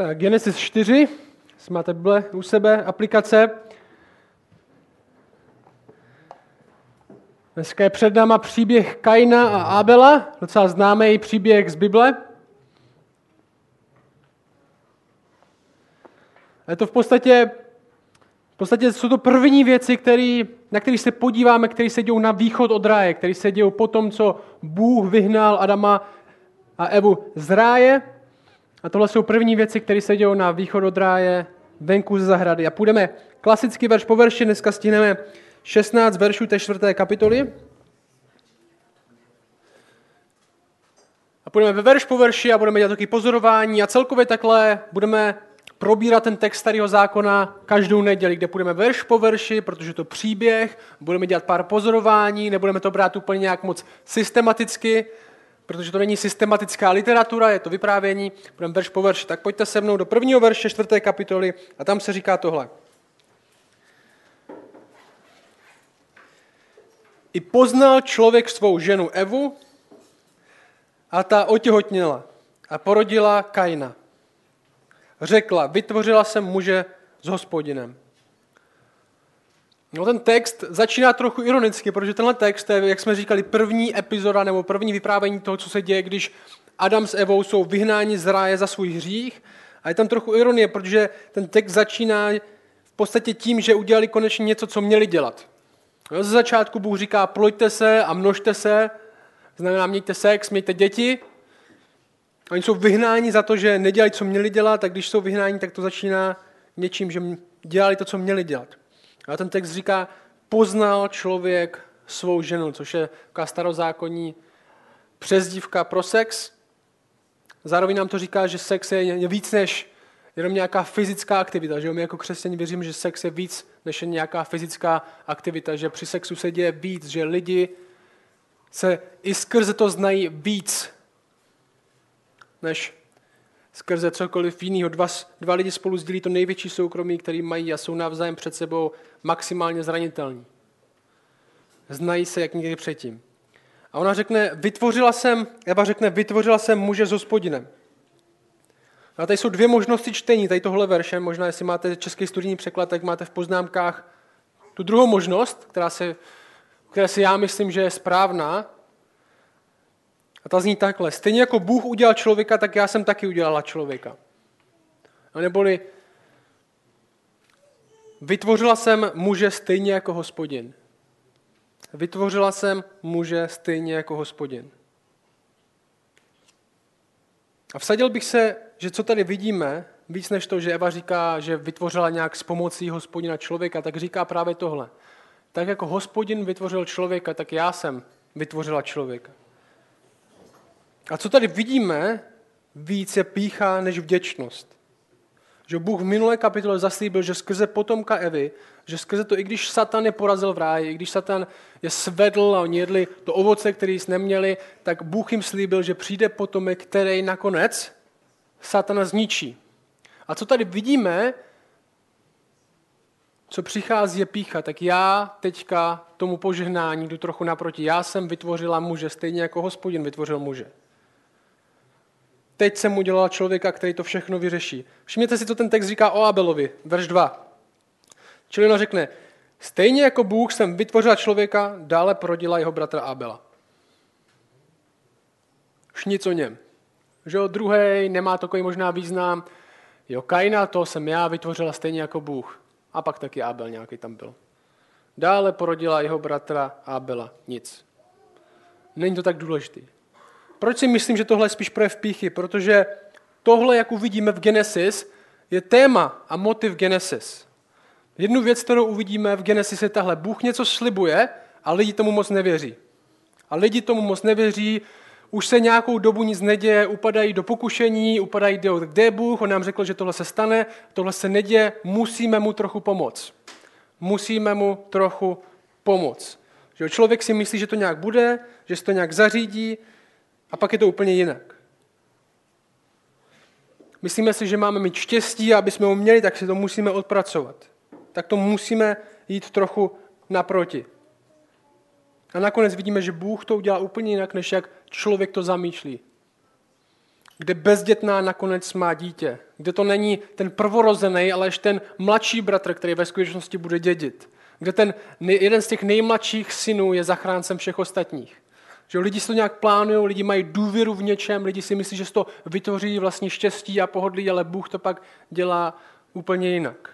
Tak, Genesis 4, máte Bible u sebe, aplikace. Dneska je před náma příběh Kaina a Ábela, docela známý příběh z Bible. A je to v podstatě jsou to první věci, na které se podíváme, které se dějou na východ od ráje, které se dějou po tom, co Bůh vyhnal Adama a Evu z ráje. A tohle jsou první věci, které se dějou na východ od ráje, venku ze zahrady. A půjdeme klasicky verš po verši, dneska stihneme 16 veršů té 4. kapitoly. A půjdeme ve verš po verši a budeme dělat taky pozorování a celkově takhle budeme probírat ten text Starého zákona každou neděli, kde půjdeme verš po verši, protože to příběh, budeme dělat pár pozorování, nebudeme to brát úplně nějak moc systematicky, protože to není systematická literatura, je to vyprávění, budeme verš po verši. Tak pojďte se mnou do 1. verše 4. kapitoly a tam se říká tohle. I poznal člověk svou ženu Evu a ta otěhotněla a porodila Kaina. Řekla, vytvořila jsem muže s Hospodinem. No, ten text začíná trochu ironicky, protože tenhle text je, jak jsme říkali, první epizoda nebo první vyprávění toho, co se děje, když Adam s Evou jsou vyhnáni z ráje za svůj hřích. A je tam trochu ironie, protože ten text začíná v podstatě tím, že udělali konečně něco, co měli dělat. No, ze začátku Bůh říká, ploďte se a množte se, znamená mějte sex, mějte děti. Oni jsou vyhnáni za to, že nedělají, co měli dělat, tak když jsou vyhnáni, tak to začíná něčím, že dělali to, co měli dělat. A ten text říká, poznal člověk svou ženu, což je taková starozákonní přezdívka pro sex. Zároveň nám to říká, že sex je víc než jenom nějaká fyzická aktivita. Že my jako křesťané věříme, že sex je víc než nějaká fyzická aktivita, že při sexu se děje víc, že lidi se i skrze to znají víc, než skrze cokoliv jiného. Dva lidi spolu sdílí to největší soukromí, který mají a jsou navzájem před sebou maximálně zranitelní. Znají se jak nikdy předtím. A ona řekne, Eva řekne, vytvořila jsem muže s Hospodinem. A tady jsou dvě možnosti čtení, tady tohle verše, možná jestli máte český studijní překlad, tak máte v poznámkách tu druhou možnost, která si já myslím, že je správná. A ta zní takhle. Stejně jako Bůh udělal člověka, tak já jsem taky udělala člověka. A neboli vytvořila jsem muže stejně jako Hospodin. Vytvořila jsem muže stejně jako Hospodin. A vsadil bych se, že co tady vidíme, víc než to, že Eva říká, že vytvořila nějak s pomocí Hospodina člověka, tak říká právě tohle. Tak jako Hospodin vytvořil člověka, tak já jsem vytvořila člověka. A co tady vidíme, víc je pýcha než vděčnost. Že Bůh v minulé kapitole zaslíbil, že skrze potomka Evy, že skrze to, i když Satan je porazil v ráji, i když Satan je svedl a oni jedli to ovoce, které jsi neměli, tak Bůh jim slíbil, že přijde potomek, který nakonec Satana zničí. A co tady vidíme, co přichází je pýcha, tak já teďka tomu požehnání jdu trochu naproti. Já jsem vytvořila muže, stejně jako Hospodin vytvořil muže. Teď jsem udělala člověka, který to všechno vyřeší. Všimněte si, co ten text říká o Ábelovi, verš 2. Čili ona řekne, stejně jako Bůh jsem vytvořila člověka, dále porodila jeho bratra Ábela. Už nic o něm. Že jo, druhej nemá takový možná význam. Jo, Kaina, to jsem já vytvořila stejně jako Bůh. A pak taky Ábel nějaký tam byl. Dále porodila jeho bratra Ábela. Nic. Není to tak důležitý. Proč si myslím, že tohle je spíš projev pýchy? Protože tohle, jak uvidíme v Genesis, je téma a motiv Genesis. Jednu věc, kterou uvidíme v Genesis, je tahle. Bůh něco slibuje a lidi tomu moc nevěří. A lidi tomu moc nevěří, už se nějakou dobu nic neděje, upadají do pokušení, upadají do, kde je Bůh, on nám řekl, že tohle se stane, tohle se neděje, musíme mu trochu pomoct. Musíme mu trochu pomoct. Že člověk si myslí, že to nějak bude, že se to nějak zařídí, a pak je to úplně jinak. Myslíme si, že máme mít štěstí a aby jsme ho měli, tak si to musíme odpracovat. Tak to musíme jít trochu naproti. A nakonec vidíme, že Bůh to udělá úplně jinak, než jak člověk to zamýšlí. kde bezdětná nakonec má dítě, kde to není ten prvorozený, ale ještě ten mladší bratr, který ve skutečnosti bude dědit, kde ten jeden z těch nejmladších synů je zachráncem všech ostatních. Že lidi si to nějak plánují, lidi mají důvěru v něčem, lidi si myslí, že si to vytvoří vlastně štěstí a pohodlí, ale Bůh to pak dělá úplně jinak.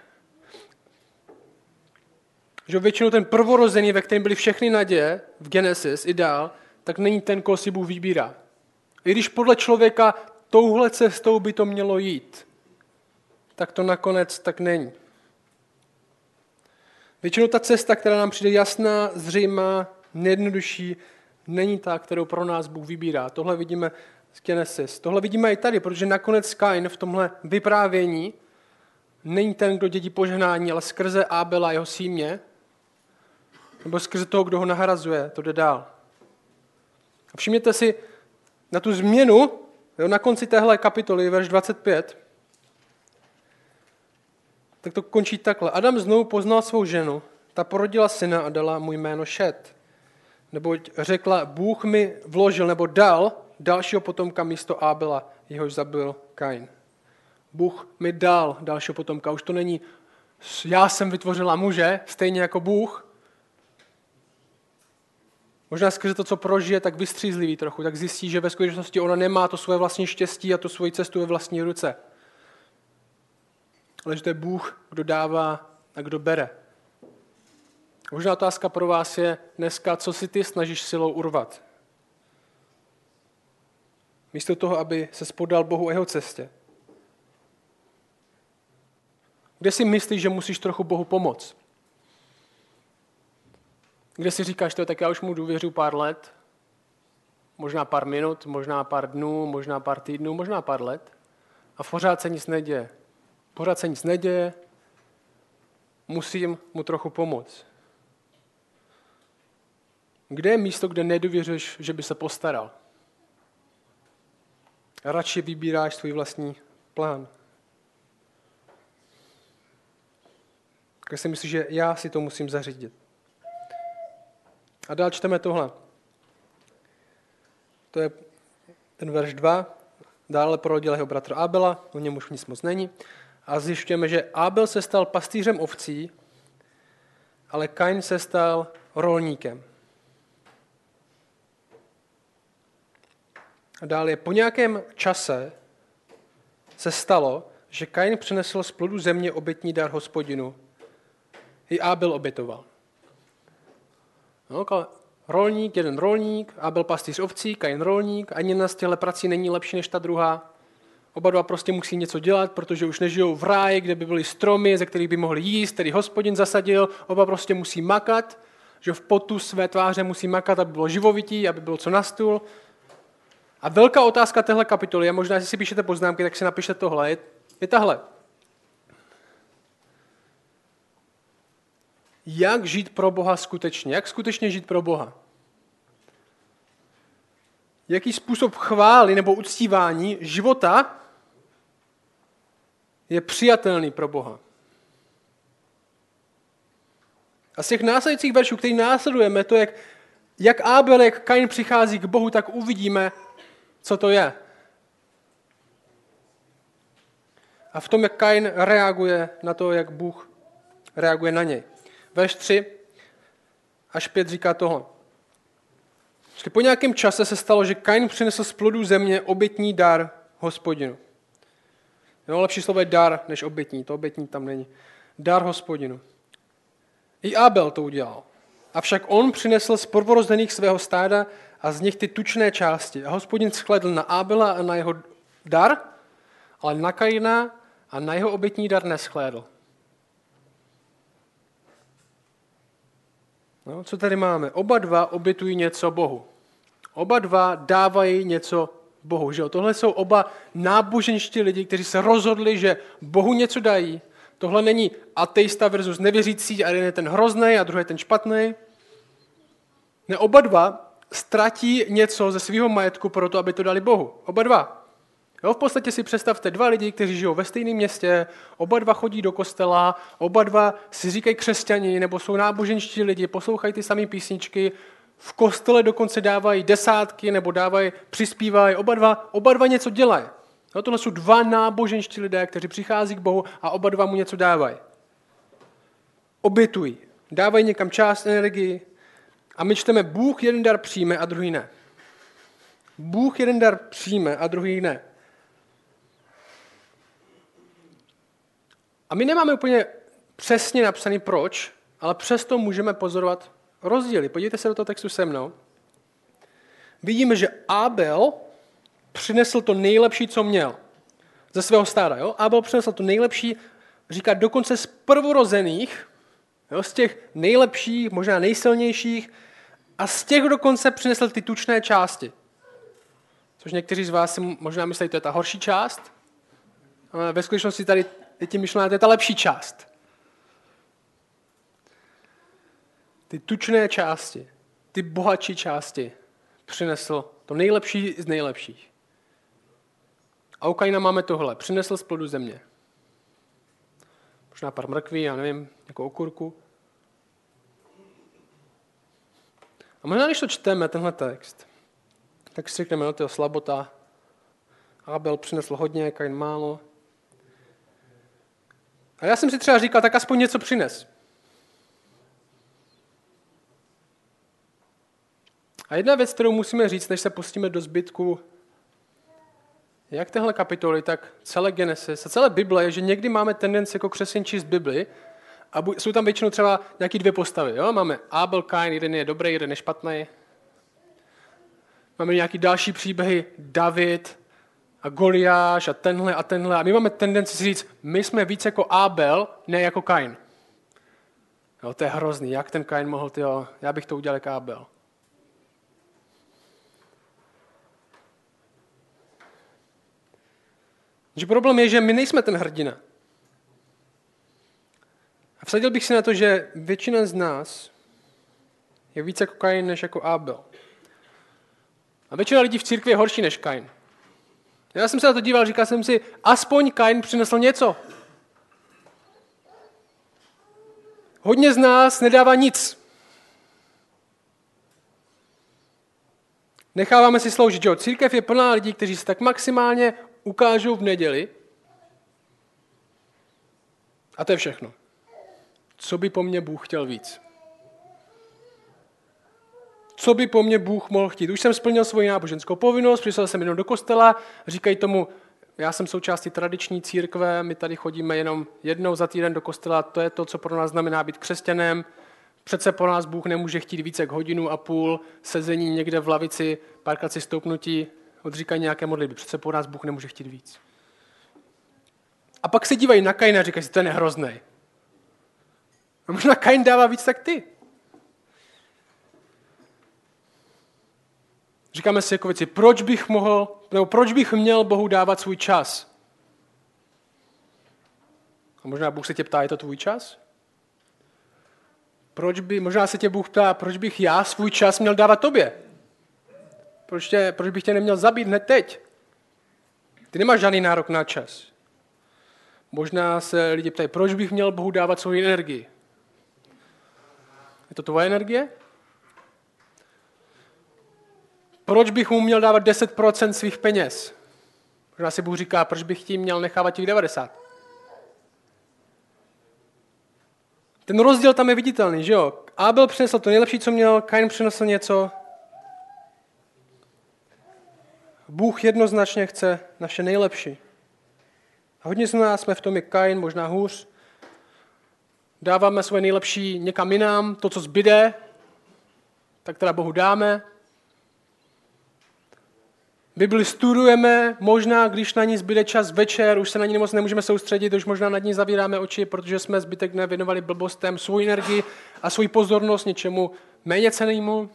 Že většinou ten prvorozený, ve kterém byly všechny naděje, v Genesis i dál, tak není ten, koho si Bůh vybírá. I když podle člověka touhle cestou by to mělo jít, tak to nakonec tak není. Většinou ta cesta, která nám přijde jasná, zřejmá, nejjednodušší, není ta, kterou pro nás Bůh vybírá. Tohle vidíme z Genesis. Tohle vidíme i tady, protože nakonec Kain v tomhle vyprávění není ten, kdo dědí požehnání, ale skrze Ábela, jeho símě, nebo skrze toho, kdo ho nahrazuje, to jde dál. A všimněte si na tu změnu, jo, na konci téhle kapitoly, verš 25, tak to končí takhle. Adam znovu poznal svou ženu, ta porodila syna a dala mu jméno Šet. Neboť řekla, Bůh mi vložil, nebo dal dalšího potomka místo Ábela, jehož zabil Kain. Bůh mi dal dalšího potomka. Už to není, já jsem vytvořila muže, stejně jako Bůh. Možná skrze to, co prožije, tak vystřízlivý trochu, tak zjistí, že ve skutečnosti ona nemá to svoje vlastní štěstí a to svoji cestu ve vlastní ruce. Ale že to je Bůh, kdo dává a kdo bere. Možná otázka pro vás je dneska, co si ty snažíš silou urvat? Místo toho, aby se podal Bohu a jeho cestě. Kde si myslíš, že musíš trochu Bohu pomoct? Kde si říkáš, tak já už mu důvěřu pár let, možná pár minut, možná pár dnů, možná pár týdnů, možná pár let a pořád se nic neděje. Pořád se nic neděje, musím mu trochu pomoct. Kde je místo, kde nedověříš, že by se postaral? Radši vybíráš svůj vlastní plán. Když si myslíš, že já si to musím zařídit. A dál čteme tohle. To je ten verš 2. Dále porodil jeho bratr Ábela, o něm už nic moc není. A zjišťujeme, že Ábel se stal pastýřem ovcí, ale Kain se stal rolníkem. A dále je, po nějakém čase se stalo, že Kain přinesl z plodu země obětní dar Hospodinu. I Ábel obětoval. No, rolník, jeden rolník, Ábel pastýř ovcí, Kain rolník, ani jedna z těchto prací není lepší než ta druhá. Oba dva prostě musí něco dělat, protože už nežijou v ráji, kde by byly stromy, ze kterých by mohli jíst, který Hospodin zasadil. Oba prostě musí makat, že v potu své tváře musí makat, aby bylo živovití, aby bylo co na stůl. A velká otázka téhle kapitoly, a možná, jestli si píšete poznámky, tak si napište tohle, je tahle. Jak žít pro Boha skutečně? Jak skutečně žít pro Boha? Jaký způsob chvály nebo uctívání života je přijatelný pro Boha? A z těch následujících veršů, který následujeme, to jak Ábel, jak Kain přichází k Bohu, tak uvidíme, co to je. A v tom, jak Kain reaguje na to, jak Bůh reaguje na něj. Verš 3 až 5 říká tohle. Po nějakém čase se stalo, že Kain přinesl z plodů země obětní dar Hospodinu. No, lepší slovo je dar než obětní, to obětní tam není. Dar Hospodinu. I Ábel to udělal. Avšak on přinesl z prvorozených svého stáda a z nich ty tučné části. A Hospodin shlédl na Ábela a na jeho dar, ale na Kaina a na jeho obětní dar neshlédl. No, co tady máme? Oba dva obětují něco Bohu. Oba dva dávají něco Bohu. Že? Tohle jsou oba náboženští lidi, kteří se rozhodli, že Bohu něco dají. Tohle není ateista versus nevěřící a jeden je ten hrozný a druhý je ten špatný. Ne, oba dva ztratí něco ze svého majetku pro to, aby to dali Bohu. Oba dva. Jo, v podstatě si představte dva lidi, kteří žijou ve stejném městě, oba dva chodí do kostela, oba dva si říkají křesťani nebo jsou náboženští lidi, poslouchají ty samé písničky, v kostele dokonce dávají desátky nebo přispívají, oba dva něco dělají. No, tohle jsou dva náboženští lidé, kteří přichází k Bohu a oba dva mu něco dávají. Obětují. Dávají někam část energii a my čteme, Bůh jeden dar přijme a druhý ne. Bůh jeden dar přijme a druhý ne. A my nemáme úplně přesně napsaný proč, ale přesto můžeme pozorovat rozdíly. Podívejte se do toho textu se mnou. Vidíme, že Ábel přinesl to nejlepší, co měl ze svého stáda. Jo? Ábel přinesl to nejlepší, říká dokonce z prvorozených, jo? Z těch nejlepších, možná nejsilnějších, a z těch dokonce přinesl ty tučné části. Což někteří z vás si možná myslí, to je ta horší část, ale ve skutečnosti tady je tím myšlená, to je ta lepší část. Ty tučné části, ty bohatší části přinesl to nejlepší z nejlepších. A u Kaina máme tohle. Přinesl z plodu země. Možná pár mrkví, já nevím, jako okurku. A možná, když to čteme, tenhle text, tak si řekneme, no to je slabota. Ábel přinesl hodně, Kain málo. A já jsem si třeba říkal, tak aspoň něco přines. A jedna věc, kterou musíme říct, než se pustíme do zbytku jak téhle kapitoly, tak celé Genesis a celé Bible je, že někdy máme tendenci jako křesťané číst Bibli a jsou tam většinou třeba nějaké dvě postavy. Jo? Máme Ábel, Kain, jeden je dobrý, jeden je špatný. Máme nějaké další příběhy, David a Goliáš a tenhle a tenhle. A my máme tendenci říct, my jsme víc jako Ábel, ne jako Kain. Jo, to je hrozný, jak ten Kain mohl, tyjo, já bych to udělal jako Ábel. Že problém je, že my nejsme ten hrdina. A vsadil bych si na to, že většina z nás je více jako Kain než jako Ábel. A většina lidí v církvi je horší než Kain. Já jsem se na to díval, říkal jsem si, aspoň Kain přinesl něco. Hodně z nás nedává nic. Necháváme si sloužit, že církev je plná lidí, kteří se tak maximálně ukážou v neděli a to je všechno. Co by po mně Bůh chtěl víc? Co by po mně Bůh mohl chtít? Už jsem splnil svoji náboženskou povinnost, přišel jsem jenom do kostela, říkají tomu, já jsem součástí tradiční církve, my tady chodíme jenom jednou za týden do kostela, to je to, co pro nás znamená být křesťanem, přece po nás Bůh nemůže chtít více jak hodinu a půl sezení někde v lavici, párkrát si stoupnutí, odříkají nějaké modlitby. Přece po nás Bůh nemůže chtít víc. A pak se dívají na Kaina a říkají si, to je nehrozný. A možná Kain dává víc tak ty. Říkáme si jako věci, proč bych mohl, nebo proč bych měl Bohu dávat svůj čas? A možná Bůh se tě ptá, je to tvůj čas? Možná se tě Bůh ptá, proč bych já svůj čas měl dávat tobě? Proč bych tě neměl zabít hned teď? Ty nemáš žádný nárok na čas. Možná se lidi ptají, proč bych měl Bohu dávat svou energii? Je to tvoje energie? Proč bych mu měl dávat 10% svých peněz? Možná si Bůh říká, proč bych ti měl nechávat těch 90%? Ten rozdíl tam je viditelný, že jo? Ábel přinesl to nejlepší, co měl, Kain přinesl něco. Bůh jednoznačně chce naše nejlepší. A hodně z nás jsme v tom jako Kain, možná hůř. Dáváme svoje nejlepší někam jinam, to, co zbyde, tak teda Bohu dáme. Bibli studujeme, možná když na ní zbyde čas večer, už se na ní moc nemůžeme soustředit, už možná nad ní zavíráme oči, protože jsme zbytek dne věnovali blbostem svou energii a svou pozornost něčemu méně cennému.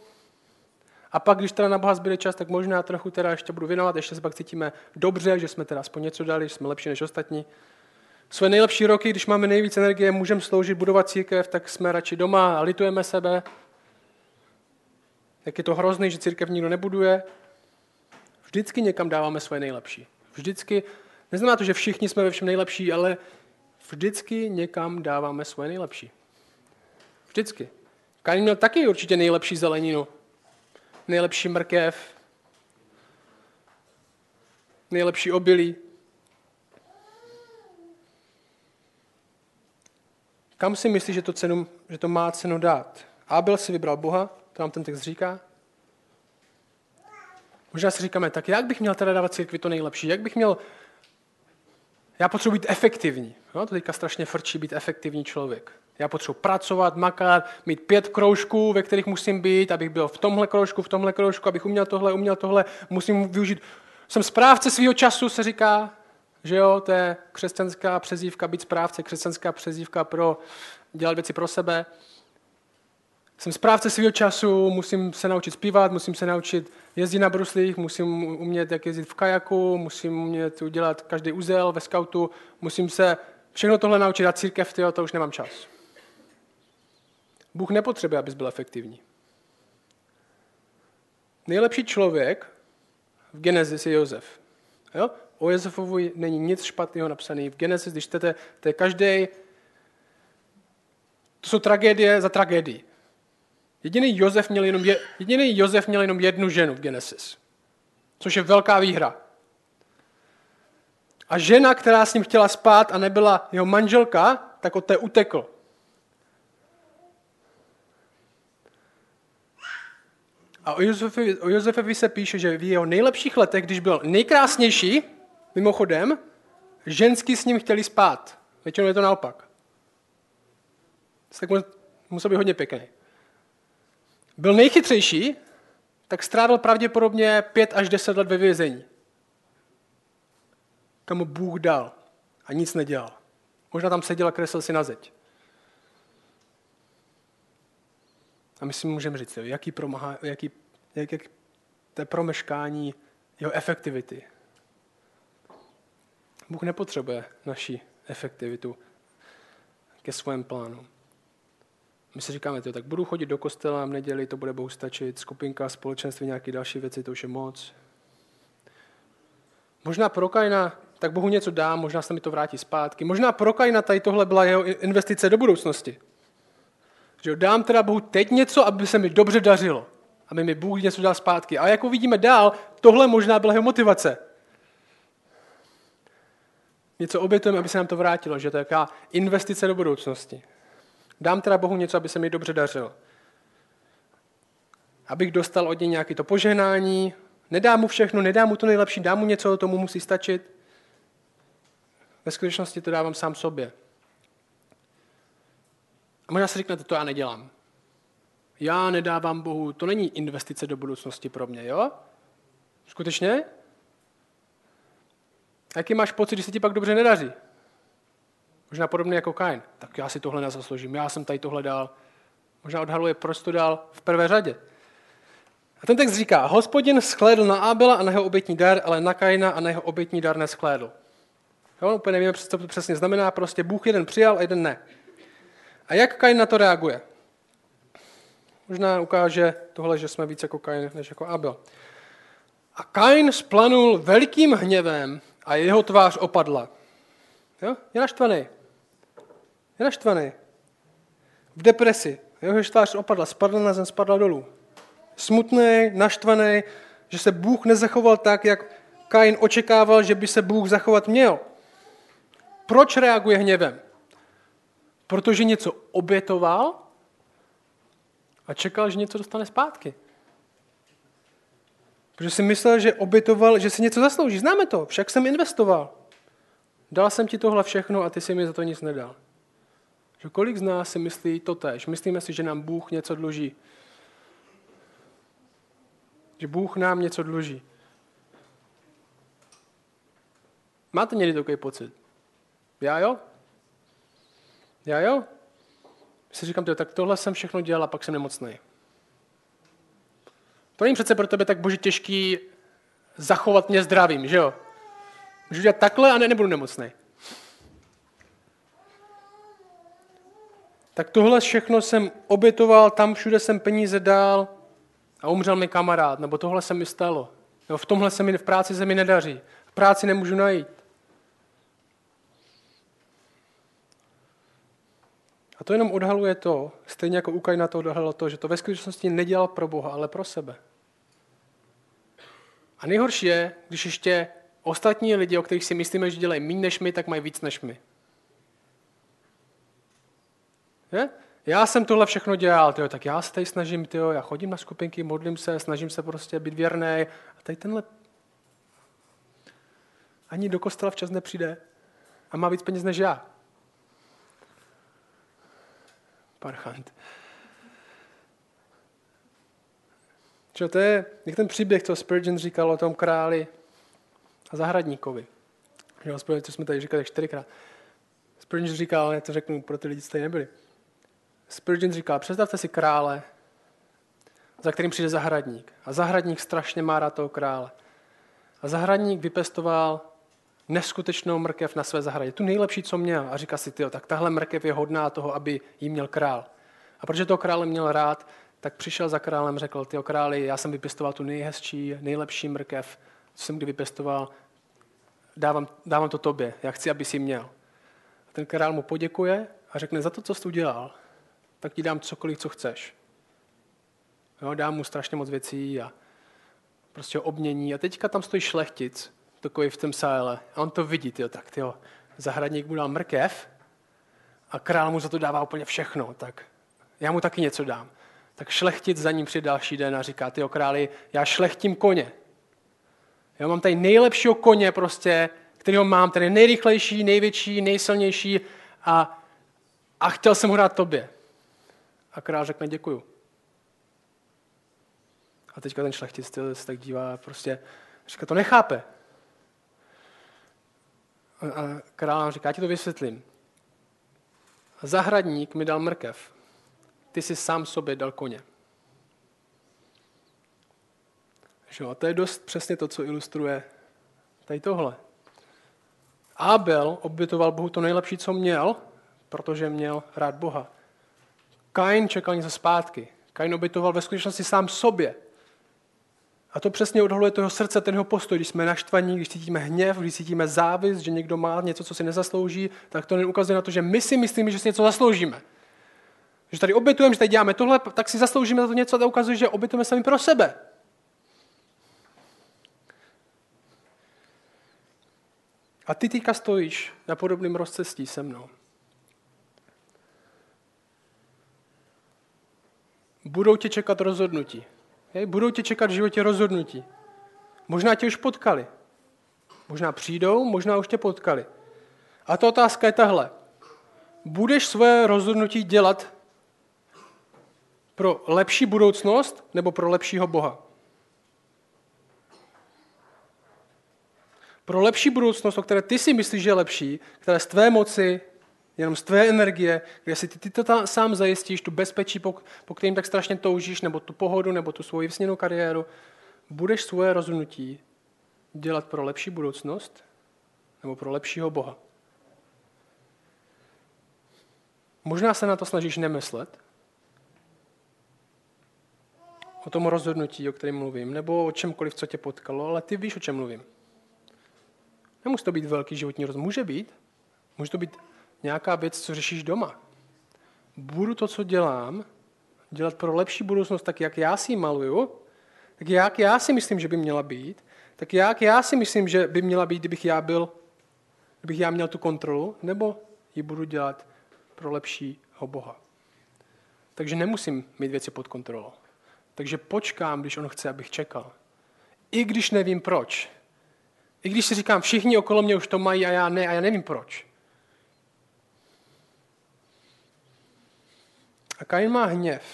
A pak, když teda na Boha zbyde čas, tak možná trochu teda ještě budu věnovat, ještě se pak cítíme dobře, že jsme teda aspoň něco dali, že jsme lepší než ostatní. Své nejlepší roky, když máme nejvíc energie, můžeme sloužit, budovat církev, tak jsme radši doma a litujeme sebe. Jak je to hrozný, že církev nikdo nebuduje. Vždycky někam dáváme svoje nejlepší. Vždycky, neznamená to, že všichni jsme ve všem nejlepší, ale vždycky někam dáváme svoje nejlepší. Vždycky. Kain měl taky určitě nejlepší zeleninu, nejlepší mrkev, nejlepší obilí. Kam si myslí, že to má cenu dát? Ábel si vybral Boha, to nám ten text říká. Možná si říkáme, tak jak bych měl teda dávat církvi to nejlepší? Jak bych měl... Já potřebuji být efektivní. No, to teďka strašně frčí být efektivní člověk. Já potřebuji pracovat, makat, mít 5 kroužků, ve kterých musím být, abych byl v tomhle kroužku, abych uměl tohle, musím využít. Jsem správce svého času, se říká, že jo, to je křesťanská přezdívka, být správce, křesťanská přezdívka pro dělat věci pro sebe. Jsem správce svého času, musím se naučit zpívat, musím se naučit jezdit na bruslích, musím umět, jak jezdit v kajaku, musím umět udělat každý uzel ve skautu, musím se všechno tohle naučit a církev, tyjo, to už nemám čas. Bůh nepotřebuje, abys byl efektivní. Nejlepší člověk v Genesis je Josef. Jo? O Josefovi není nic špatného napsané v Genesis, když čtete, to je každý. To jsou tragédie za tragédii. Jediný Josef měl jenom 1 ženu v Genesis, což je velká výhra. A žena, která s ním chtěla spát a nebyla jeho manželka, tak od té utekl. A o Josefovi se píše, že v jeho nejlepších letech, když byl nejkrásnější, mimochodem, ženský s ním chtěli spát. Většinou je to naopak. Tak musel být hodně pěkný. Byl nejchytřejší, tak strávil pravděpodobně 5 až 10 let ve vězení. Kam mu Bůh dal a nic nedělal. Možná tam seděl a kreslil si na zeď. A my si můžeme říct, jaký to je promeškání jeho efektivity. Bůh nepotřebuje naši efektivitu ke svém plánu. My si říkáme, tak budu chodit do kostela v neděli, to bude Bohu stačit, skupinka, společenství, nějaké další věci, to už je moc. Možná pro Kaina, tak Bohu něco dám, možná se mi to vrátí zpátky. Možná pro Kaina tady tohle byla jeho investice do budoucnosti. Že dám teda Bohu teď něco, aby se mi dobře dařilo, aby mi Bůh něco dal zpátky. A jak uvidíme dál, tohle možná byla jeho motivace. Něco obětujeme, aby se nám to vrátilo, že to je taková investice do budoucnosti. Dám teda Bohu něco, aby se mi dobře dařilo. Abych dostal od něj nějaké to požehnání. Nedám mu všechno, nedám mu to nejlepší, dám mu něco, tomu musí stačit. Ve skutečnosti to dávám sám sobě. A možná si řeknete, to já nedělám. Já nedávám Bohu, to není investice do budoucnosti pro mě, jo? Skutečně? Jaký máš pocit, když se ti pak dobře nedaří? Možná podobný jako Kain. Tak já si tohle nezasloužím, já jsem tady tohle dal. Možná odhaluje, proč to dal v prvé řadě. A ten text říká, Hospodin shlédl na Ábela a na jeho obětní dar, ale na Kaina a na jeho obětní dar neshlédl. Jo, úplně nevíme, co to přesně znamená, prostě Bůh jeden přijal a jeden ne. A jak Kain na to reaguje? Možná ukáže tohle, že jsme víc jako Kain než jako Ábel. A Kain splanul velikým hněvem a jeho tvář opadla. Jo? Je naštvaný. V depresi. Jeho tvář opadla, spadla na zem, spadla dolů. Smutný, naštvaný, že se Bůh nezachoval tak, jak Kain očekával, že by se Bůh zachovat měl. Proč reaguje hněvem? Protože něco obětoval a čekal, že něco dostane zpátky. Protože si myslel, že obětoval, že si něco zaslouží. Známe to, však jsem investoval. Dal jsem ti tohle všechno a ty si mi za to nic nedal. Že kolik z nás si myslí totéž? Myslíme si, že nám Bůh něco dluží. Že Bůh nám něco dluží. Máte někdy takový pocit? Já jo? Si říkám, tak tohle jsem všechno dělal a pak jsem nemocný. To není přece pro tebe tak bože těžký zachovat mě zdravým, že jo? Můžu dělat takhle a ne, nebudu nemocný. Tak tohle všechno jsem obětoval, tam všude jsem peníze dal a umřel mi kamarád, nebo tohle se mi stalo. Nebo v tomhle se mi v práci nedaří, v práci nemůžu najít. A to jenom odhaluje to, stejně jako u Kaina to odhalilo to, že to ve skutečnosti nedělal pro Boha, ale pro sebe. A nejhorší je, když ještě ostatní lidi, o kterých si myslíme, že dělají méně než my, tak mají víc než my. Je? Já jsem tohle všechno dělal, tyjo, tak já se tady snažím, tyjo, já chodím na skupinky, modlím se, snažím se prostě být věrný. A tady tenhle ani do kostela včas nepřijde a má víc peněz než já. Parchant. Čo, to je, jak ten příběh, co Spurgeon říkal o tom králi a zahradníkovi. Jo, Spurgeon, co jsme tady říkali 4krát. Spurgeon říkal, ale to řeknu pro ty lidi, co tady nebyli. Spurgeon říkal, představte si krále, za kterým přijde zahradník. A zahradník strašně má rád toho krále. A zahradník vypestoval neskutečnou mrkev na své zahradě. Tu nejlepší, co měl. A říká si, tyjo, tak tahle mrkev je hodná toho, aby jí měl král. A protože toho krále měl rád, tak přišel za králem, řekl, tyjo králi, já jsem vypěstoval tu nejhezčí, nejlepší mrkev, co jsem kdy vypěstoval, dávám to tobě, já chci, aby jsi měl. A ten král mu poděkuje a řekne, za to, co jsi udělal, tak ti dám cokoliv, co chceš. Jo, dám mu strašně moc věcí a prostě obmění. A teďka tam stojí šlechtic, takový v tom sále, a on to vidí, tyjo, tak tyjo, zahradník mu dal mrkev a král mu za to dává úplně všechno, tak já mu taky něco dám. Tak šlechtic za ním přijde další den a říká, tyjo králi, já šlechtím koně. Já mám tady nejlepšího koně prostě, kterýho mám, ten je nejrychlejší, největší, nejsilnější a chtěl jsem ho dát tobě. A král řekne děkuju. A teďka ten šlechtic se tak dívá prostě, říká, to nechápe. A král nám říká, já ti to vysvětlím. Zahradník mi dal mrkev. Ty jsi sám sobě dal koně. A to je dost přesně to, co ilustruje tady tohle. Ábel obětoval Bohu to nejlepší, co měl, protože měl rád Boha. Kain čekal něco zpátky. Kain obětoval ve skutečnosti sám sobě. A to přesně odhaluje toho srdce, ten jeho postoj. Když jsme naštvaní, když cítíme hněv, když cítíme závist, že někdo má něco, co si nezaslouží, tak to neukazuje na to, že my si myslíme, že si něco zasloužíme. Že tady obětujeme, že tady děláme tohle, tak si zasloužíme za to něco a to ukazuje, že obětujeme sami pro sebe. A ty teďka stojíš na podobném rozcestí se mnou. Budou tě čekat rozhodnutí. Budou tě čekat v životě rozhodnutí. Možná tě už potkali. Možná přijdou, možná už tě potkali. A ta otázka je tahle. Budeš svoje rozhodnutí dělat pro lepší budoucnost nebo pro lepšího Boha? Pro lepší budoucnost, o které ty si myslíš, že je lepší, které z tvé moci, jenom z tvé energie, kde si ty to sám zajistíš, tu bezpečí, po kterým tak strašně toužíš, nebo tu pohodu, nebo tu svoji vysněnou kariéru, budeš svoje rozhodnutí dělat pro lepší budoucnost nebo pro lepšího Boha? Možná se na to snažíš nemyslet, o tom rozhodnutí, o kterém mluvím, nebo o čemkoliv, co tě potkalo, ale ty víš, o čem mluvím. Nemusí to být velký životní rozhodnutí. Může to být nějaká věc, co řešíš doma. Budu to, co dělám, dělat pro lepší budoucnost, tak jak já si ji maluju, tak jak já si myslím, že by měla být, tak jak já si myslím, že by měla být, kdybych já měl tu kontrolu, nebo ji budu dělat pro lepšího Boha. Takže nemusím mít věci pod kontrolou. Takže počkám, když on chce, abych čekal. I když nevím proč. I když si říkám, všichni okolo mě už to mají a já ne, a já nevím proč. A Kain má hněv.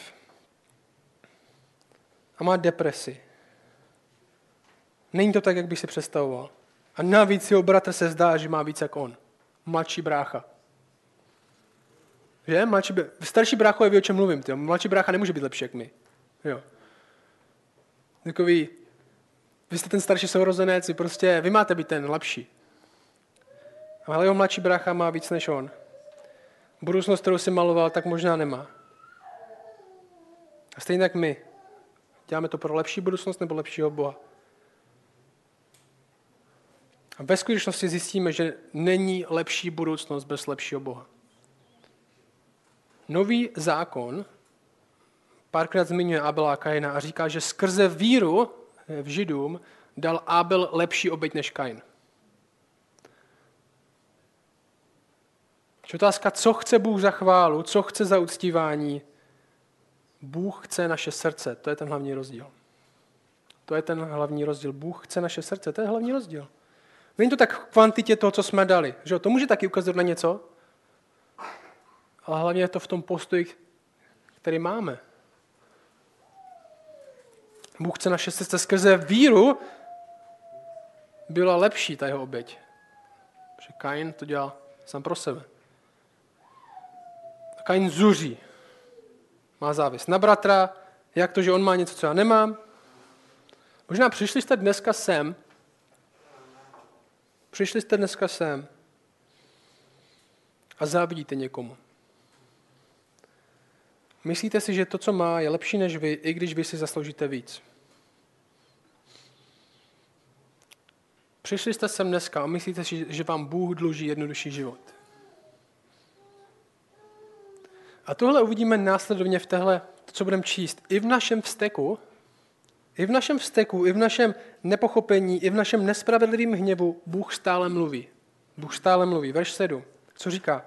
A má depresi. Není to tak, jak bych si představoval. A navíc jeho bratr se zdá, že má víc jak on. Mladší brácha. Že? Starší brácho je, ví, o čem mluvím. Tyjo. Mladší brácha nemůže být lepší jak my. Jo. Takový, vy jste ten starší sourozenec, vy máte být ten lepší. Ale jeho mladší brácha má víc než on. Budoucnost, kterou si maloval, tak možná nemá. A stejně tak my. Děláme to pro lepší budoucnost nebo lepšího Boha. A ve skutečnosti zjistíme, že není lepší budoucnost bez lepšího Boha. Nový zákon párkrát zmiňuje Ábela a Kaina a říká, že skrze víru v Židům dal Ábel lepší oběť než Kain. Takže otázka, co chce Bůh za chválu, co chce za uctívání. Bůh chce naše srdce, to je ten hlavní rozdíl. To je ten hlavní rozdíl. Bůh chce naše srdce, to je hlavní rozdíl. Není to tak v kvantitě toho, co jsme dali. Že? To může taky ukazovat na něco, ale hlavně je to v tom postoji, který máme. Bůh chce naše srdce skrze víru byla lepší ta jeho oběť. Protože Kain to dělal sám pro sebe. A Kain zuří. Má závist na bratra, jak to, že on má něco, co já nemám. Možná přišli jste dneska sem a závidíte někomu. Myslíte si, že to, co má, je lepší než vy, i když vy si zasloužíte víc. Přišli jste sem dneska a myslíte si, že vám Bůh dluží jednodušší život. A tohle uvidíme následovně v téhle, co budeme číst, i v našem vzteku, i v našem nepochopení, i v našem nespravedlivém hněvu Bůh stále mluví. Verš 7. Co říká?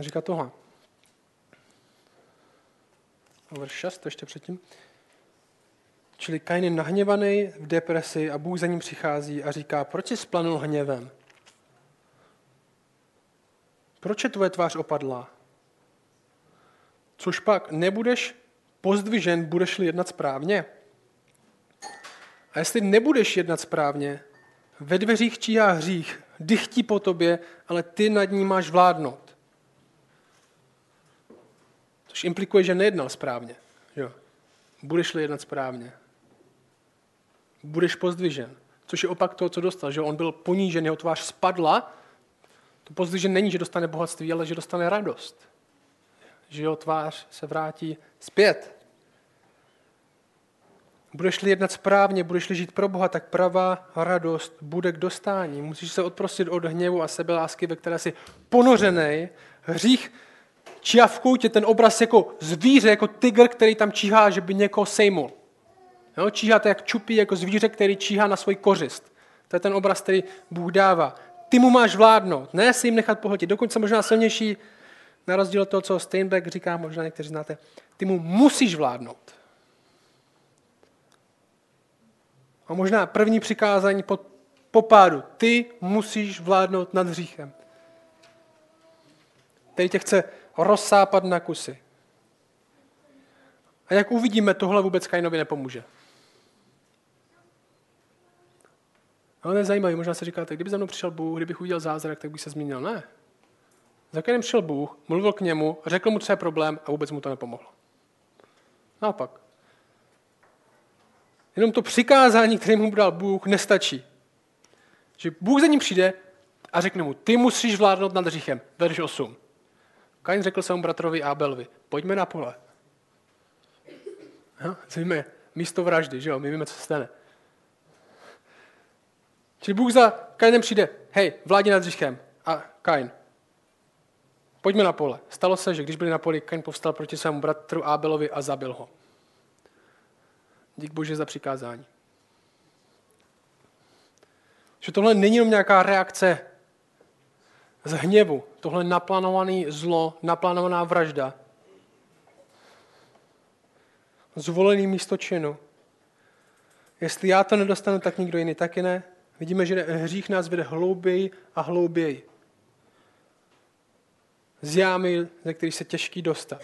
Říká tohle. Verš 6, to ještě předtím. Čili Kain je nahněvaný v depresi a Bůh za ním přichází a říká, proč jsi splanul hněvem? Proč je tvoje tvář opadlá? Což pak, nebudeš pozdvižen, budeš-li jednat správně? A jestli nebudeš jednat správně, ve dveřích číhá hřích, dychtí po tobě, ale ty nad ní máš vládnout. Což implikuje, že nejednal správně. Jo. Budeš-li jednat správně, budeš pozdvižen. Což je opak toho, co dostal. Že on byl ponížen, jeho tvář spadla. To pozdvižen není, že dostane bohatství, ale že dostane radost. Že jeho tvář se vrátí zpět. Budeš-li jednat správně, budeš-li žít pro Boha, tak pravá radost bude k dostání. Musíš se odprostit od hněvu a sebelásky, ve které jsi ponořenej. Hřích číhá v koutě, ten obraz jako zvíře, jako tygr, který tam číhá, že by někoho sejmul. Jo? Číhá to jak čupí, jako zvíře, který číhá na svůj kořist. To je ten obraz, který Bůh dává. Ty mu máš vládnout, ne si jim nechat pohltit. Dokonce možná silnější, na rozdíl od toho, co Steinbeck říká, možná někteří znáte, ty mu musíš vládnout. A možná první přikázání po pádu. Ty musíš vládnout nad hříchem. Který tě chce rozsápat na kusy. A jak uvidíme, tohle vůbec Kainovi nepomůže. Ale to je zajímavé, možná se říkáte, kdyby za mnou přišel Bůh, kdybych udělal zázrak, tak bych se zmínil. Ne. Za Kainem přišel Bůh, mluvil k němu, řekl mu, co je problém a vůbec mu to nepomohlo. Naopak. Jenom to přikázání, které mu dal Bůh, nestačí. Že Bůh za ním přijde a řekne mu, ty musíš vládnout nad hříchem. Verš 8. Kain řekl svému bratrovi Ábelovi, pojďme na pole. Zjíme místo vraždy, že jo? My víme, co se stane. Čili Bůh za Kainem přijde, hej, vládni nad hříchem. A Kain, pojďme na pole. Stalo se, že když byli na poli, Kain povstal proti svému bratru Ábelovi a zabil ho. Dík Bože za přikázání. Že tohle není jenom nějaká reakce z hněvu. Tohle naplánované zlo, naplánovaná vražda. Zvolený místo činu. Jestli já to nedostanu, tak nikdo jiný taky ne. Vidíme, že hřích nás vede hlouběji a hlouběji. Z jámy, ze kterých se těžký dostat.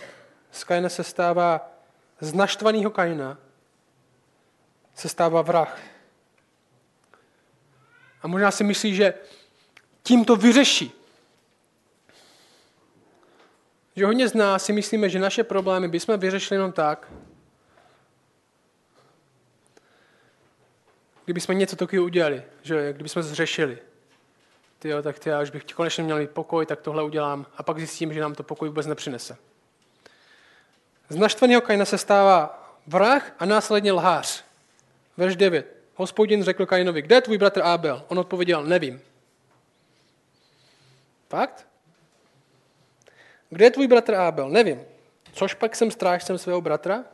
Z Kaina se stává, z naštvaného Kaina se stává vrah. A možná si myslí, že tím to vyřeší. Že hodně z nás si myslíme, že naše problémy bychom vyřešili jenom tak, kdybychom něco takového udělali, že kdybychom zřešili. Tak já už bych konečně měl mít pokoj, tak tohle udělám a pak zjistím, že nám to pokoj vůbec nepřinese. Z naštvaného Kaina se stává vrah a následně lhář. Verš 9. Hospodin řekl Kainovi, kde je tvůj bratr Ábel? On odpověděl, nevím. Fakt? Kde je tvůj bratr Ábel? Nevím. Což pak jsem strážcem svého bratra?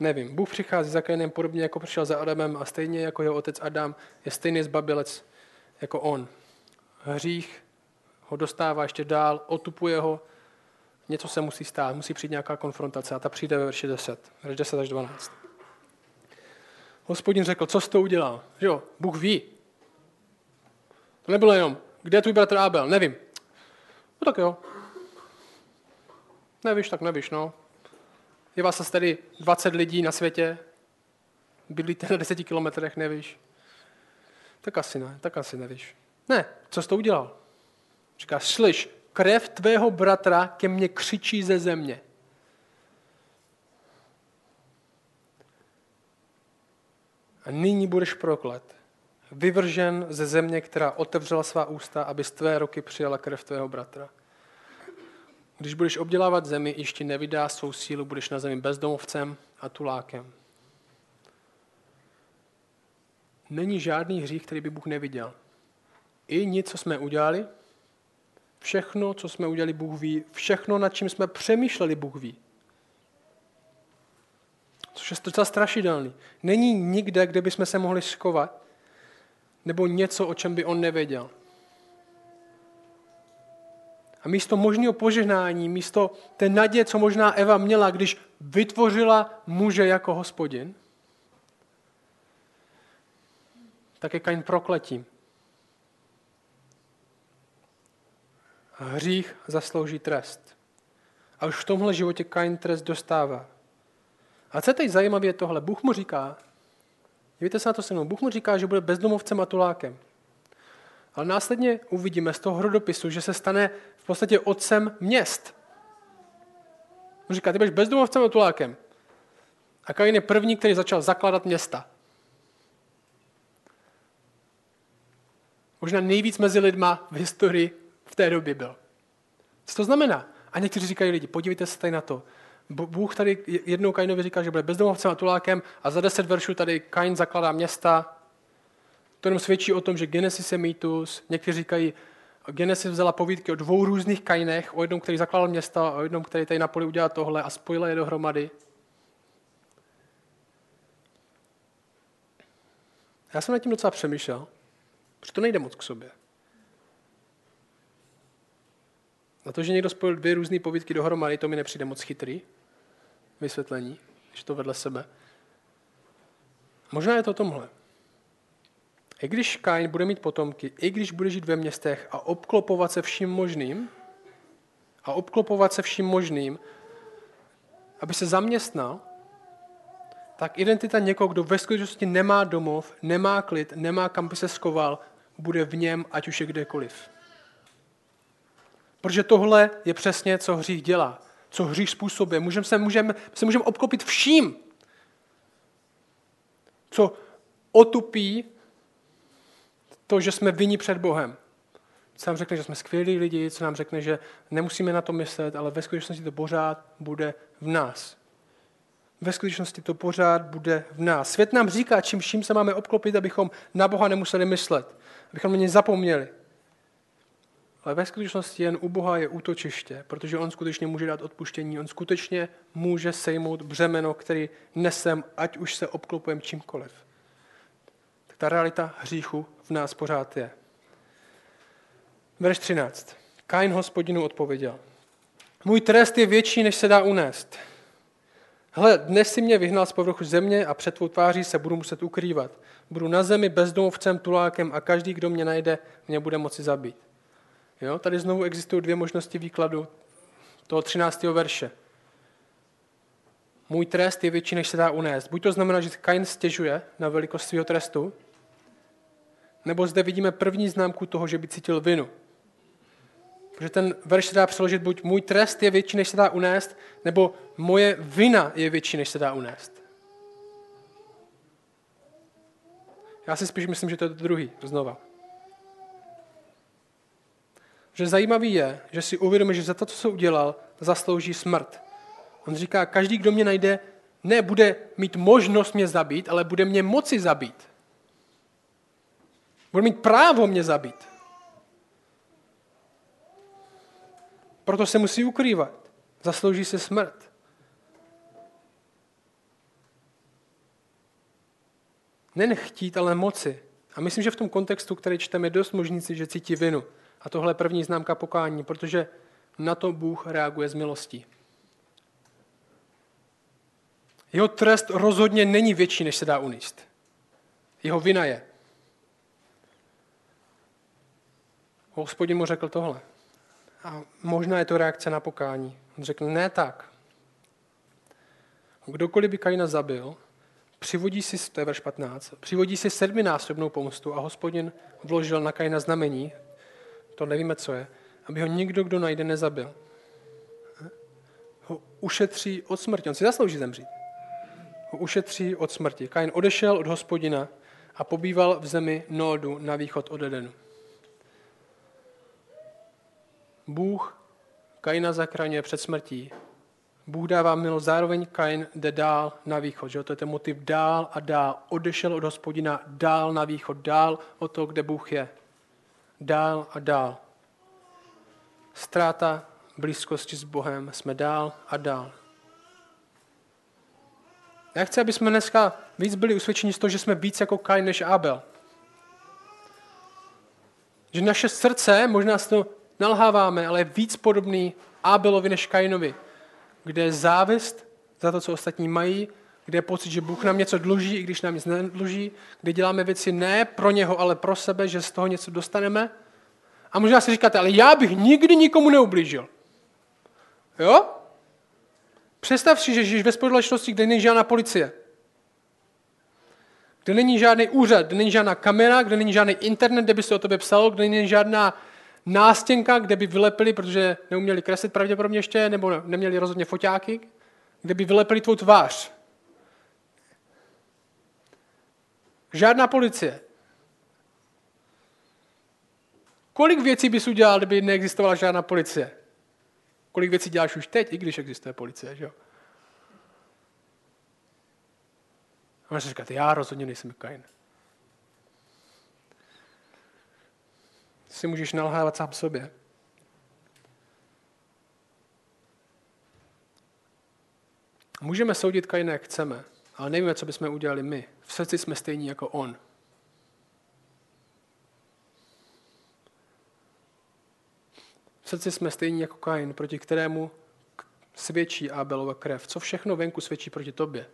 Nevím, Bůh přichází za Kainem podobně, jako přišel za Adamem a stejně jako jeho otec Adam je stejný zbabělec jako on. Hřích ho dostává ještě dál, otupuje ho, něco se musí stát, musí přijít nějaká konfrontace a ta přijde ve verši 10, verš 10 až 12. Hospodin řekl, co jsi to udělal? Že jo, Bůh ví. To nebylo jenom, kde je tvůj bratr Ábel? Nevím. No tak jo. Nevíš, tak nevíš, no. Je vás tady 20 lidí na světě, bydlíte na 10 kilometrech, nevíš. Tak asi ne, tak asi nevíš. Ne, co jsi to udělal? Říká, slyš, krev tvého bratra ke mně křičí ze země. A nyní budeš proklet, vyvržen ze země, která otevřela svá ústa, aby z tvé ruky přijala krev tvého bratra. Když budeš obdělávat zemi, již ti nevydá svou sílu, budeš na zemi bezdomovcem a tulákem. Není žádný hřích, který by Bůh neviděl. I nic, co jsme udělali, všechno, co jsme udělali, Bůh ví, všechno, nad čím jsme přemýšleli, Bůh ví. Což je docela strašidelný. Není nikde, kde bychom se mohli schovat, nebo něco, o čem by on nevěděl. A místo možného požehnání, místo té naděje, co možná Eva měla, když vytvořila muže jako Hospodin, tak je Kain prokletím. A hřích zaslouží trest. A už v tomhle životě Kain trest dostává. A co je teď zajímavé, je tohle. Bůh mu říká, dívejte se na to se mnou, Bůh mu říká, že bude bezdomovcem a tulákem. Ale následně uvidíme z toho hrodopisu, že se stane v podstatě otcem měst. On říká, ty budeš bezdomovcem a tulákem. A Kain je první, který začal zakládat města. Možná nejvíc mezi lidma v historii v té době byl. Co to znamená? A někteří říkají lidi, podívejte se tady na to. Bůh tady jednou Kainovi říká, že bude bezdomovcem a tulákem a za 10 veršů tady Kain zakládá města. To jenom svědčí o tom, že Genesis je mýtus. Někteří říkají, Genesis vzala povídky o 2 různých Kainech, o jednom, který zakládal města, a o jednom, který tady na poli udělal tohle a spojila je dohromady. Já jsem nad tím docela přemýšlel, protože to nejde moc k sobě. Na to, že někdo spojil 2 různé povídky dohromady, to mi nepřijde moc chytrý vysvětlení, když to vedle sebe. Možná je to o tomhle. I když Kain bude mít potomky, i když bude žít ve městech a obklopovat se vším možným, aby se zaměstnal, tak identita někoho, kdo ve skutečnosti nemá domov, nemá klid, nemá kam by se schoval, bude v něm, ať už je kdekoliv. Protože tohle je přesně, co hřích dělá, co hřích způsobuje. Můžeme se obklopit vším, co otupí to, že jsme vinni před Bohem. Co nám řekne, že jsme skvělí lidi, co nám řekne, že nemusíme na to myslet, ale ve skutečnosti to pořád bude v nás. Ve skutečnosti to pořád bude v nás. Svět nám říká, čím vším se máme obklopit, abychom na Boha nemuseli myslet, abychom na něj zapomněli. Ale ve skutečnosti jen u Boha je útočiště, protože on skutečně může dát odpuštění, on skutečně může sejmout břemeno, který nesem, ať už se obklopujeme čímkoliv. Tak ta realita hříchu v nás pořád je. Verš 13. Kain Hospodinu odpověděl. Můj trest je větší, než se dá unést. Hle, dnes si mě vyhnal z povrchu země a před tvou tváří se budu muset ukrývat. Budu na zemi bezdomovcem, tulákem a každý, kdo mě najde, mě bude moci zabít. Jo, tady znovu existují 2 možnosti výkladu toho 13. verše. Můj trest je větší, než se dá unést. Buď to znamená, že Kain stěžuje na velikost svého trestu, nebo zde vidíme první známku toho, že by cítil vinu. Protože ten verš se dá přeložit buď můj trest je větší, než se dá unést, nebo moje vina je větší, než se dá unést. Já si spíš myslím, že to je to druhý, znova. Že zajímavý je, že si uvědomí, že za to, co se udělal, zaslouží smrt. On říká, každý, kdo mě najde, nebude mít možnost mě zabít, ale bude mě moci zabít. Bude mít právo mě zabít. Proto se musí ukrývat. Zaslouží se smrt. Nejen chtít, ale moci. A myslím, že v tom kontextu, který čteme, je dost možníci, že cítí vinu. A tohle je první známka pokání, protože na to Bůh reaguje s milostí. Jeho trest rozhodně není větší, než se dá unést. Jeho vina je. Hospodin mu řekl tohle. A možná je to reakce na pokání. On řekl, ne tak. Kdokoliv by Kaina zabil, přivodí si, to je verš 15, přivodí si 7násobnou pomstu a Hospodin vložil na Kaina znamení, to nevíme, co je, aby ho nikdo, kdo najde, nezabil. Ho ušetří od smrti. On si zaslouží zemřít. Ho ušetří od smrti. Kain odešel od Hospodina a pobýval v zemi Nódu na východ od Edenu. Bůh Kaina zachraňuje před smrtí. Bůh dává milost, zároveň Kain jde dál na východ. Že? To je ten motiv dál a dál. Odešel od Hospodina dál na východ, dál od toho, kde Bůh je. Dál a dál. Ztráta blízkosti s Bohem, jsme dál a dál. Já chci, aby jsme dneska víc byli usvědčeni z toho, že jsme víc jako Kain než Ábel. Že naše srdce, možná se to nalháváme, ale je víc podobný Ábelovi než Kainovi, kde je závist za to, co ostatní mají, kde je pocit, že Bůh nám něco dluží, i když nám nic nedluží, kde děláme věci ne pro něho, ale pro sebe, že z toho něco dostaneme. A možná si říkáte, ale já bych nikdy nikomu neublížil. Jo? Představ si, že žiješ ve společnosti, kde není žádná policie. Kde není žádný úřad, kde není žádná kamera, kde není žádný internet, kde by se o tobě psalo, kde není žádná nástěnka, kde by vylepili, protože neuměli kreslit pravděpodobně ještě, nebo neměli rozhodně foťáky, kde by vylepili tvou tvář. Žádná policie. Kolik věcí bys udělal, kdyby neexistovala žádná policie? Kolik věcí děláš už teď, i když existuje policie, že jo? A můžeš říkat, já rozhodně nejsem Kain. Si můžeš nalhávat sám sobě. Můžeme soudit Kaina, jak chceme, ale nevíme, co bychom udělali my. V srdci jsme stejní jako on. V srdci jsme stejní jako Kain, proti kterému svědčí Ábelova krev. Co všechno venku svědčí proti tobě?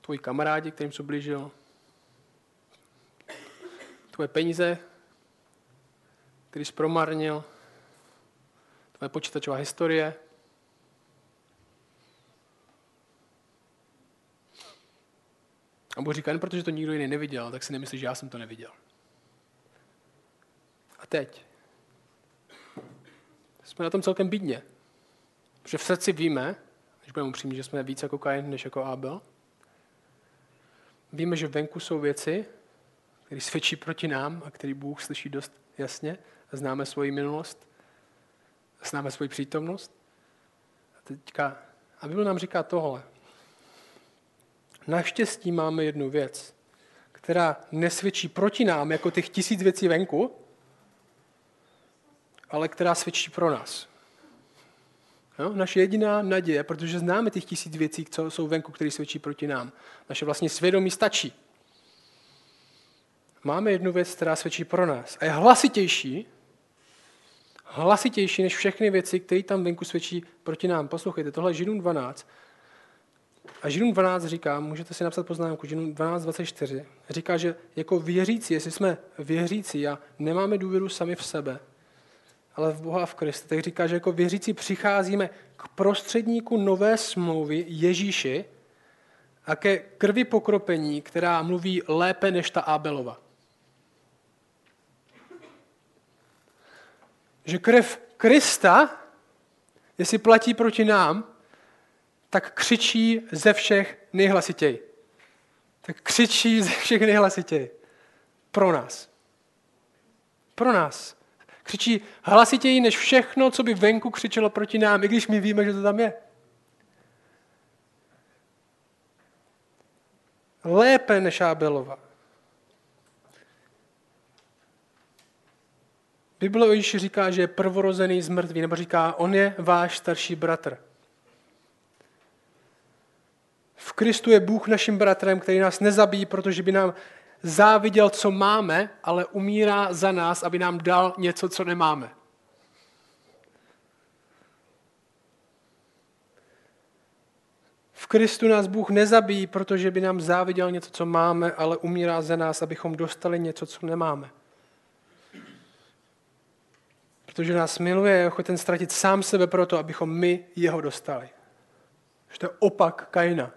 Tvoji kamarádi, kterým jsi ublížil, tvoje peníze, který jsi promarnil, tvoje počítačová historie. A Bůh říká, ne, protože to nikdo jiný neviděl, tak si nemyslíš, že já jsem to neviděl. A teď jsme na tom celkem bídně. Protože v srdci víme, když budeme upřímní, že jsme víc jako Kain než jako Ábel. Víme, že venku jsou věci, který svědčí proti nám a který Bůh slyší dost jasně. Známe svoji minulost, známe svoji přítomnost. A teďka, a Bible nám říká tohle. Naštěstí máme jednu věc, která nesvědčí proti nám jako těch 1000 věcí venku, ale která svědčí pro nás. Jo? Naše jediná naděje, protože známe těch 1000 věcí, co jsou venku, které svědčí proti nám. Naše vlastní svědomí stačí. Máme jednu věc, která svědčí pro nás. A je hlasitější než všechny věci, které tam venku svědčí proti nám. Poslouchejte, tohle je Židům 12. A Židům 12 říká, můžete si napsat poznámku, Židům 12:24, říká, že jako věřící, jestli jsme věřící a nemáme důvěru sami v sebe, ale v Boha a v Krista, tak říká, že jako věřící přicházíme k prostředníku nové smlouvy Ježíši a ke krvi pokropení, která mluví lépe než ta Ábelova. Že krev Krista, jestli platí proti nám, tak křičí ze všech nejhlasitěji. Tak křičí ze všech nejhlasitěji. Pro nás. Pro nás. Křičí hlasitěji než všechno, co by venku křičelo proti nám, i když my víme, že to tam je. Lépe než Ábelova. Bible o Ježíši říká, že je prvorozený z mrtvých, nebo říká, on je váš starší bratr. V Kristu je Bůh naším bratrem, který nás nezabíjí, protože by nám záviděl, co máme, ale umírá za nás, aby nám dal něco, co nemáme. V Kristu nás Bůh nezabíjí, protože by nám záviděl něco, co máme, ale umírá za nás, abychom dostali něco, co nemáme. Protože nás miluje, je ochoten ztratit sám sebe proto, abychom my jeho dostali. To je opak Kaina.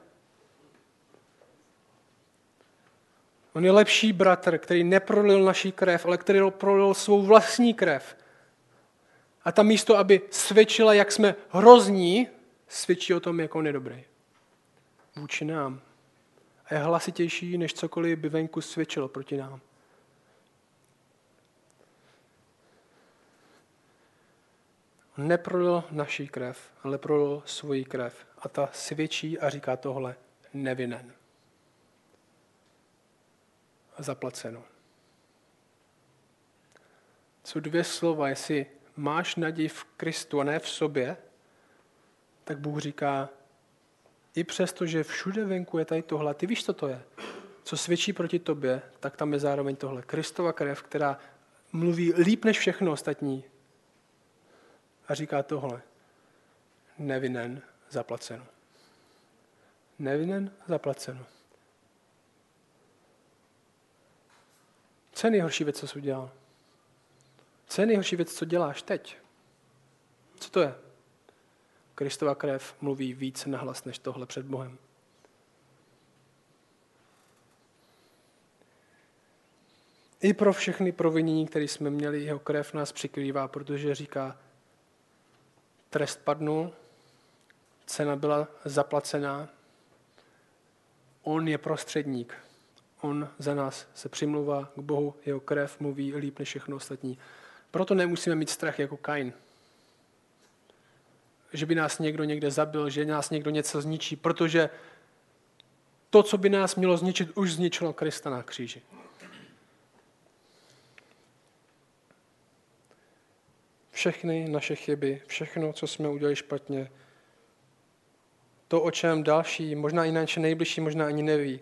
On je lepší bratr, který neprolil naší krev, ale který prolil svou vlastní krev. A ta místo, aby svědčila, jak jsme hrozní, svědčí o tom, jak on je dobrý. Vůči nám. A je hlasitější, než cokoliv by venku svědčilo proti nám. On neprolil naší krev, ale prolil svoji krev. A ta svědčí a říká tohle, nevinen. A zaplaceno. Jsou dvě slova, jestli máš naději v Kristu a ne v sobě, tak Bůh říká, i přesto, že všude venku je tady tohle, ty víš, co to je, co svědčí proti tobě, tak tam je zároveň tohle. Kristova krev, která mluví líp než všechno ostatní. A říká tohle, nevinen, zaplaceno. Nevinen, zaplaceno. Co je nejhorší věc, co jsi udělal? Co je nejhorší věc, co děláš teď? Co to je? Kristova krev mluví víc nahlas než tohle před Bohem. I pro všechny provinění, které jsme měli, jeho krev nás přikrývá, protože říká, trest padnul, cena byla zaplacená, on je prostředník, on za nás se přimlouvá k Bohu, jeho krev mluví líp než všechno ostatní. Proto nemusíme mít strach jako Kain, že by nás někdo někde zabil, že nás někdo něco zničí, protože to, co by nás mělo zničit, už zničilo Krista na kříži. Všechny naše chyby, všechno, co jsme udělali špatně, to, o čem další, možná i naše nejbližší, možná ani neví,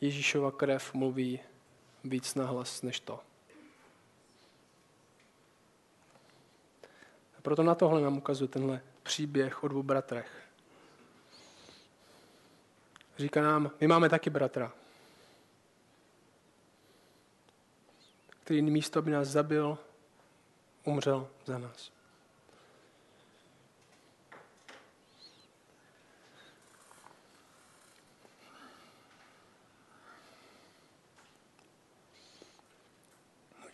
Ježíšova krev mluví víc nahlas než to. A proto na tohle nám ukazuje tenhle příběh o dvou bratrech. Říká nám, my máme taky bratra, který místo, aby nás zabil, umřel za nás.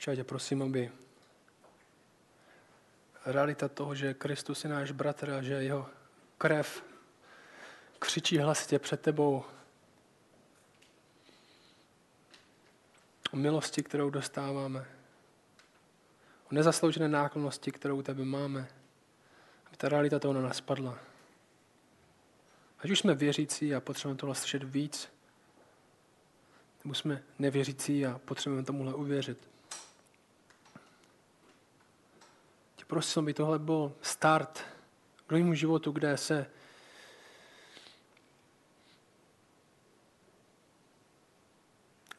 Já tě prosím, aby realita toho, že Kristus je náš bratr a že jeho krev křičí hlasitě před tebou o milosti, kterou dostáváme, o nezasloužené náklonnosti, kterou u tebe máme, aby ta realita toho na nás padla. Ať už jsme věřící a potřebujeme tohle slyšet víc, nebo jsme nevěřící a potřebujeme tomuhle uvěřit. Tě prosím, aby tohle byl start k novému životu, kde se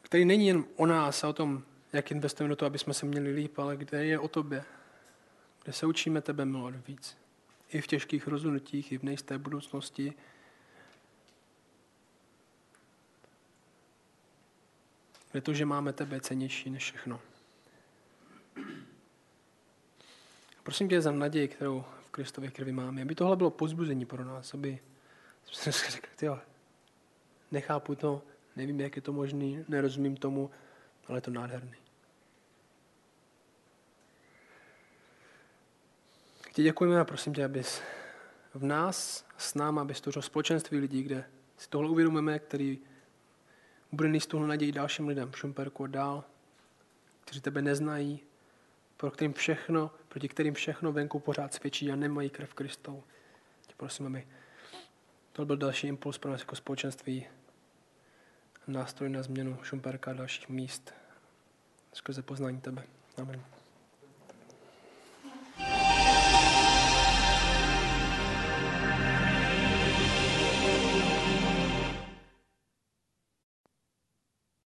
který není jen o nás a o tom, jak investujeme do toho, aby jsme se měli líp, ale kde je o tobě, kde se učíme tebe milovat víc. I v těžkých rozhodnutích, i v nejisté budoucnosti. Kde to, že máme tebe, cennější než všechno. Prosím tě za naději, kterou v Kristově krvi máme, aby tohle bylo pozbuzení pro nás, aby jsme si řekli, tyhle, nechápu to, nevím, jak je to možný, nerozumím tomu, ale je to nádherný. Ti děkujeme a prosím tě, abys v nás, s náma, abys tvořil společenství lidí, kde si tohle uvědomujeme, který bude nést tuhle naději dalším lidem v Šumperku a dál, kteří tebe neznají, proti kterým všechno venku pořád svědčí a nemají krev Kristovu. Tě prosím, aby to byl další impuls pro nás jako společenství, nástroj na změnu Šumperka a dalších míst skrze poznání tebe. Amen.